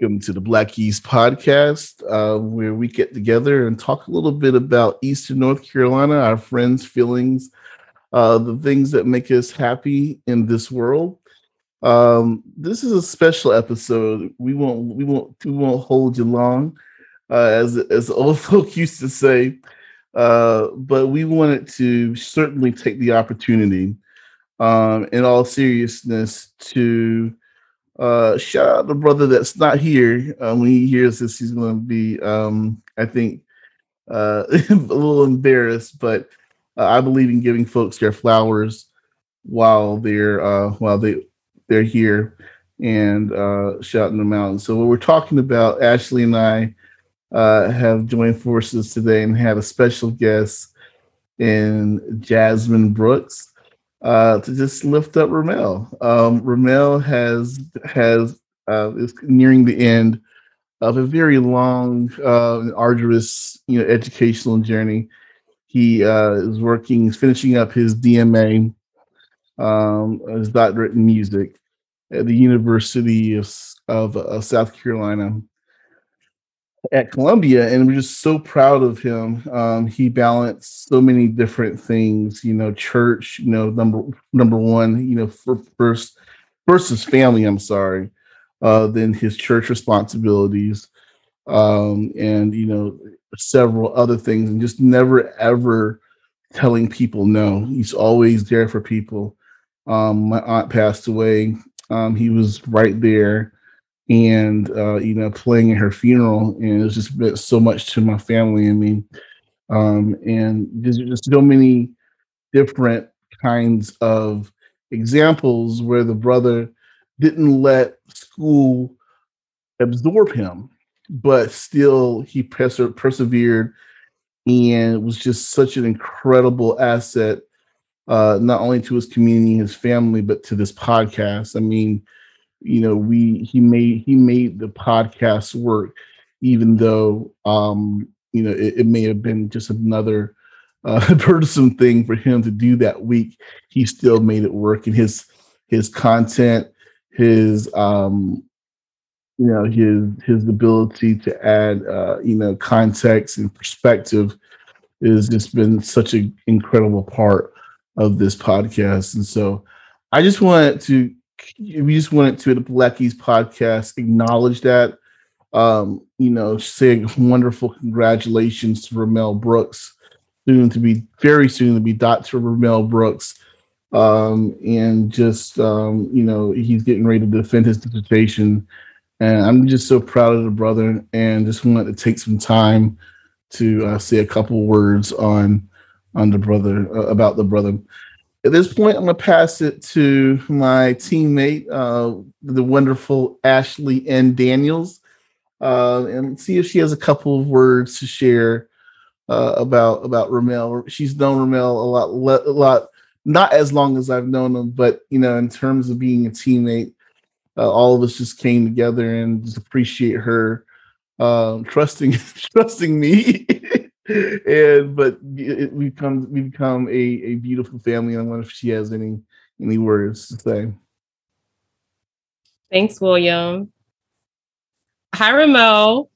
Welcome to the Blackeast Podcast, where we get together and talk a little bit about Eastern North Carolina, our friends' feelings, the things that make us happy in this world. This is a special episode. We won't hold you long, as old folk used to say. But we wanted to certainly take the opportunity, in all seriousness, to shout out the brother that's not here. When he hears this, he's going to be, a little embarrassed. But I believe in giving folks their flowers while they're here, and shouting them out. And so, what we're talking about, Ashley and I have joined forces today and had a special guest in Jasmine Brooks. To just lift up Ramelle. Ramelle has is nearing the end of a very long and arduous, educational journey. He is finishing up his DMA, his doctorate in music, at the University of South Carolina at Columbia, and we're just so proud of him. He balanced so many different things, church, number one, first his family, then his church responsibilities, and several other things, and just never ever telling people no. He's always there for people. My aunt passed away. He was right there, and playing at her funeral, and it's just meant so much to my family and me. And there's just so many different kinds of examples where the brother didn't let school absorb him, but still he persevered, and was just such an incredible asset, not only to his community and his family, but to this podcast. He made the podcast work, even though it may have been just another burdensome thing for him to do that week. He still made it work, and his content, his ability to add context and perspective has just been such an incredible part of this podcast. And so, I just wanted to. We just wanted to, at the Blackeast Podcast, acknowledge that, say wonderful congratulations to Ramelle Brooks, very soon to be Dr. Ramelle Brooks. And just, he's getting ready to defend his dissertation. And I'm just so proud of the brother, and just wanted to take some time to say a couple words on the brother, about the brother. At this point, I'm going to pass it to my teammate, the wonderful Ashley N. Daniels, and see if she has a couple of words to share about Ramelle. She's known Ramelle a lot, not as long as I've known him, but, in terms of being a teammate, all of us just came together and just appreciate her trusting me. We've become a beautiful family. I wonder if she has any words to say. Thanks, William. Hi, Ramelle.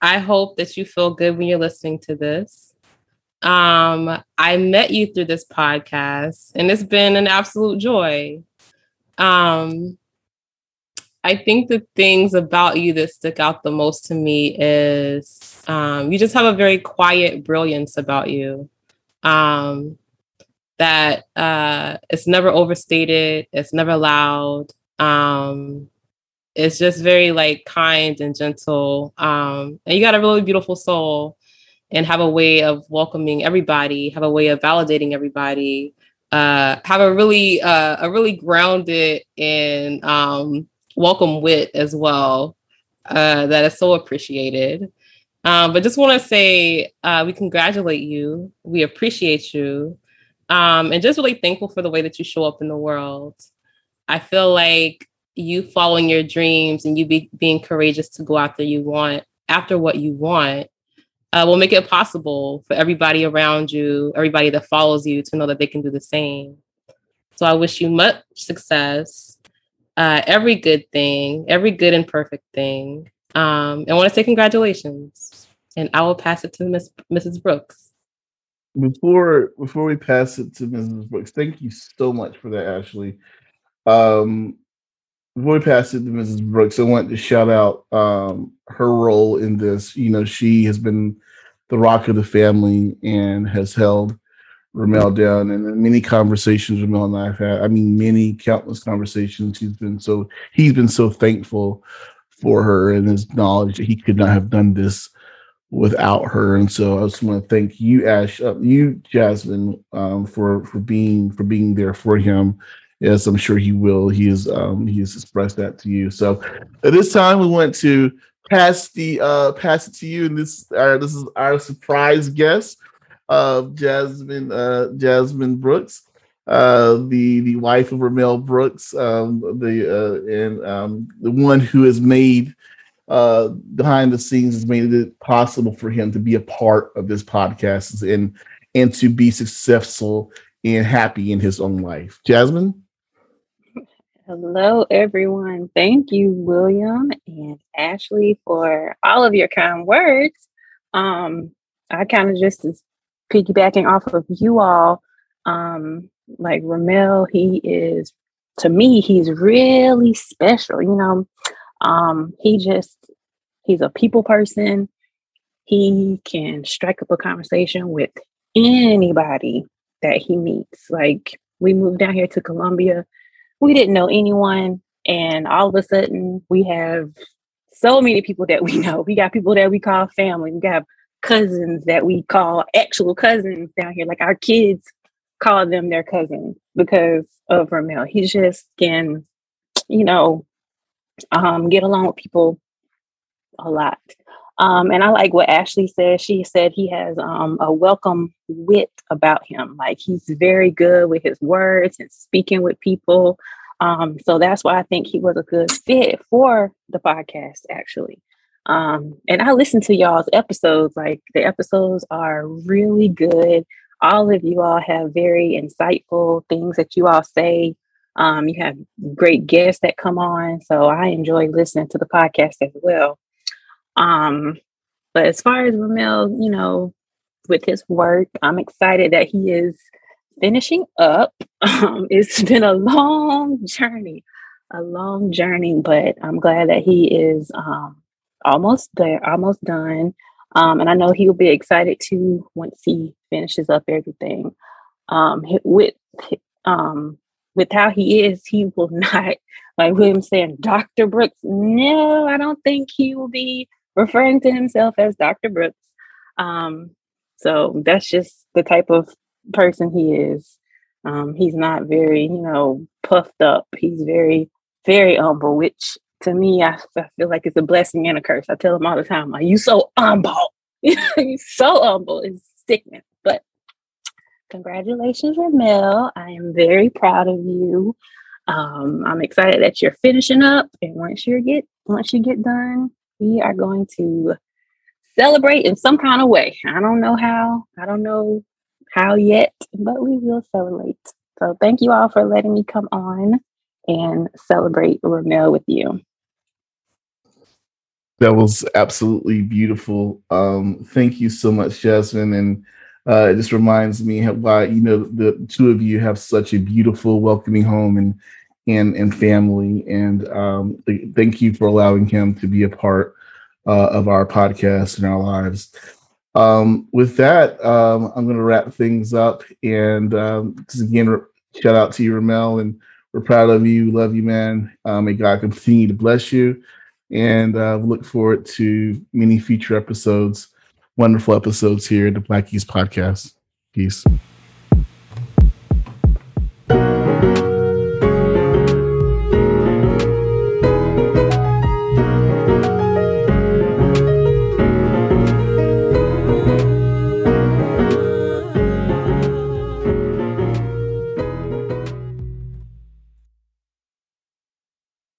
I hope that you feel good when you're listening to this. I met you through this podcast, and it's been an absolute joy. I think the things about you that stick out the most to me is you just have a very quiet brilliance about you, that it's never overstated. It's never loud. It's just very kind and gentle. And you got a really beautiful soul, and have a way of welcoming everybody, have a way of validating everybody, have a really grounded and welcome wit as well, that is so appreciated. But just want to say we congratulate you. We appreciate you, and just really thankful for the way that you show up in the world. I feel like you following your dreams and you being courageous to go after what you want, will make it possible for everybody around you, everybody that follows you, to know that they can do the same. So I wish you much success. every good thing, every good and perfect thing. I want to say congratulations, and I will pass it to Mrs. Brooks. Before we pass it to Mrs. Brooks, thank you so much for that, Ashley. Before we pass it to Mrs. Brooks, I want to shout out her role in this. You know, she has been the rock of the family and has held Ramelle down. And in many conversations Ramelle and I have had, I mean, many countless conversations, he's been so thankful for her and his knowledge that he could not have done this without her. And so I just want to thank you, Jasmine, for being there for him. Yes, I'm sure he will. He has expressed that to you. So at this time, we want to pass it to you. And this is our surprise guest, Jasmine Brooks, the wife of Ramelle Brooks, the one who has made behind the scenes has made it possible for him to be a part of this podcast and to be successful and happy in his own life. Jasmine. Hello, everyone. Thank you, William and Ashley, for all of your kind words. I kind of just is piggybacking off of you all. Like Ramelle, he's really special. You know, he's a people person. He can strike up a conversation with anybody that he meets. Like, we moved down here to Columbia. We didn't know anyone, and all of a sudden we have so many people that we know. We got people that we call family. We got cousins that we call actual cousins down here. Like, our kids call them their cousin because of Ramelle. He just can, you know, get along with people a lot. And I like what Ashley said. She said he has a welcome wit about him. Like, he's very good with his words and speaking with people. So that's why I think he was a good fit for the podcast, actually. And I listen to y'all's episodes. Like, the episodes are really good. All of you all have very insightful things that you all say. You have great guests that come on. So I enjoy listening to the podcast as well. But as far as Ramelle, you know, with his work, I'm excited that he is finishing up. It's been a long journey, but I'm glad that he is, almost there, almost done. And I know he'll be excited too, once he finishes up everything. With how he is, he will not, like William saying, Dr. Brooks. No, I don't think he will be referring to himself as Dr. Brooks. So that's just the type of person he is. He's not very, you know, puffed up. He's very, very humble, which to me, I feel like it's a blessing and a curse. I tell him all the time, like, you so humble. You so humble. It's sickening. But congratulations, Ramelle. I am very proud of you. I'm excited that you're finishing up. And once you get done, we are going to celebrate in some kind of way. I don't know how yet, but we will celebrate. So thank you all for letting me come on and celebrate Ramelle with you. That was absolutely beautiful. Thank you so much, Jasmine. And it just reminds me why, you know, the two of you have such a beautiful, welcoming home and family. And thank you for allowing him to be a part of our podcast and our lives. With that, I'm going to wrap things up. And again, shout out to you, Ramelle. And we're proud of you. Love you, man. May God continue to bless you. And look forward to many future episodes. Wonderful episodes here at the Blackeast Podcast. Peace.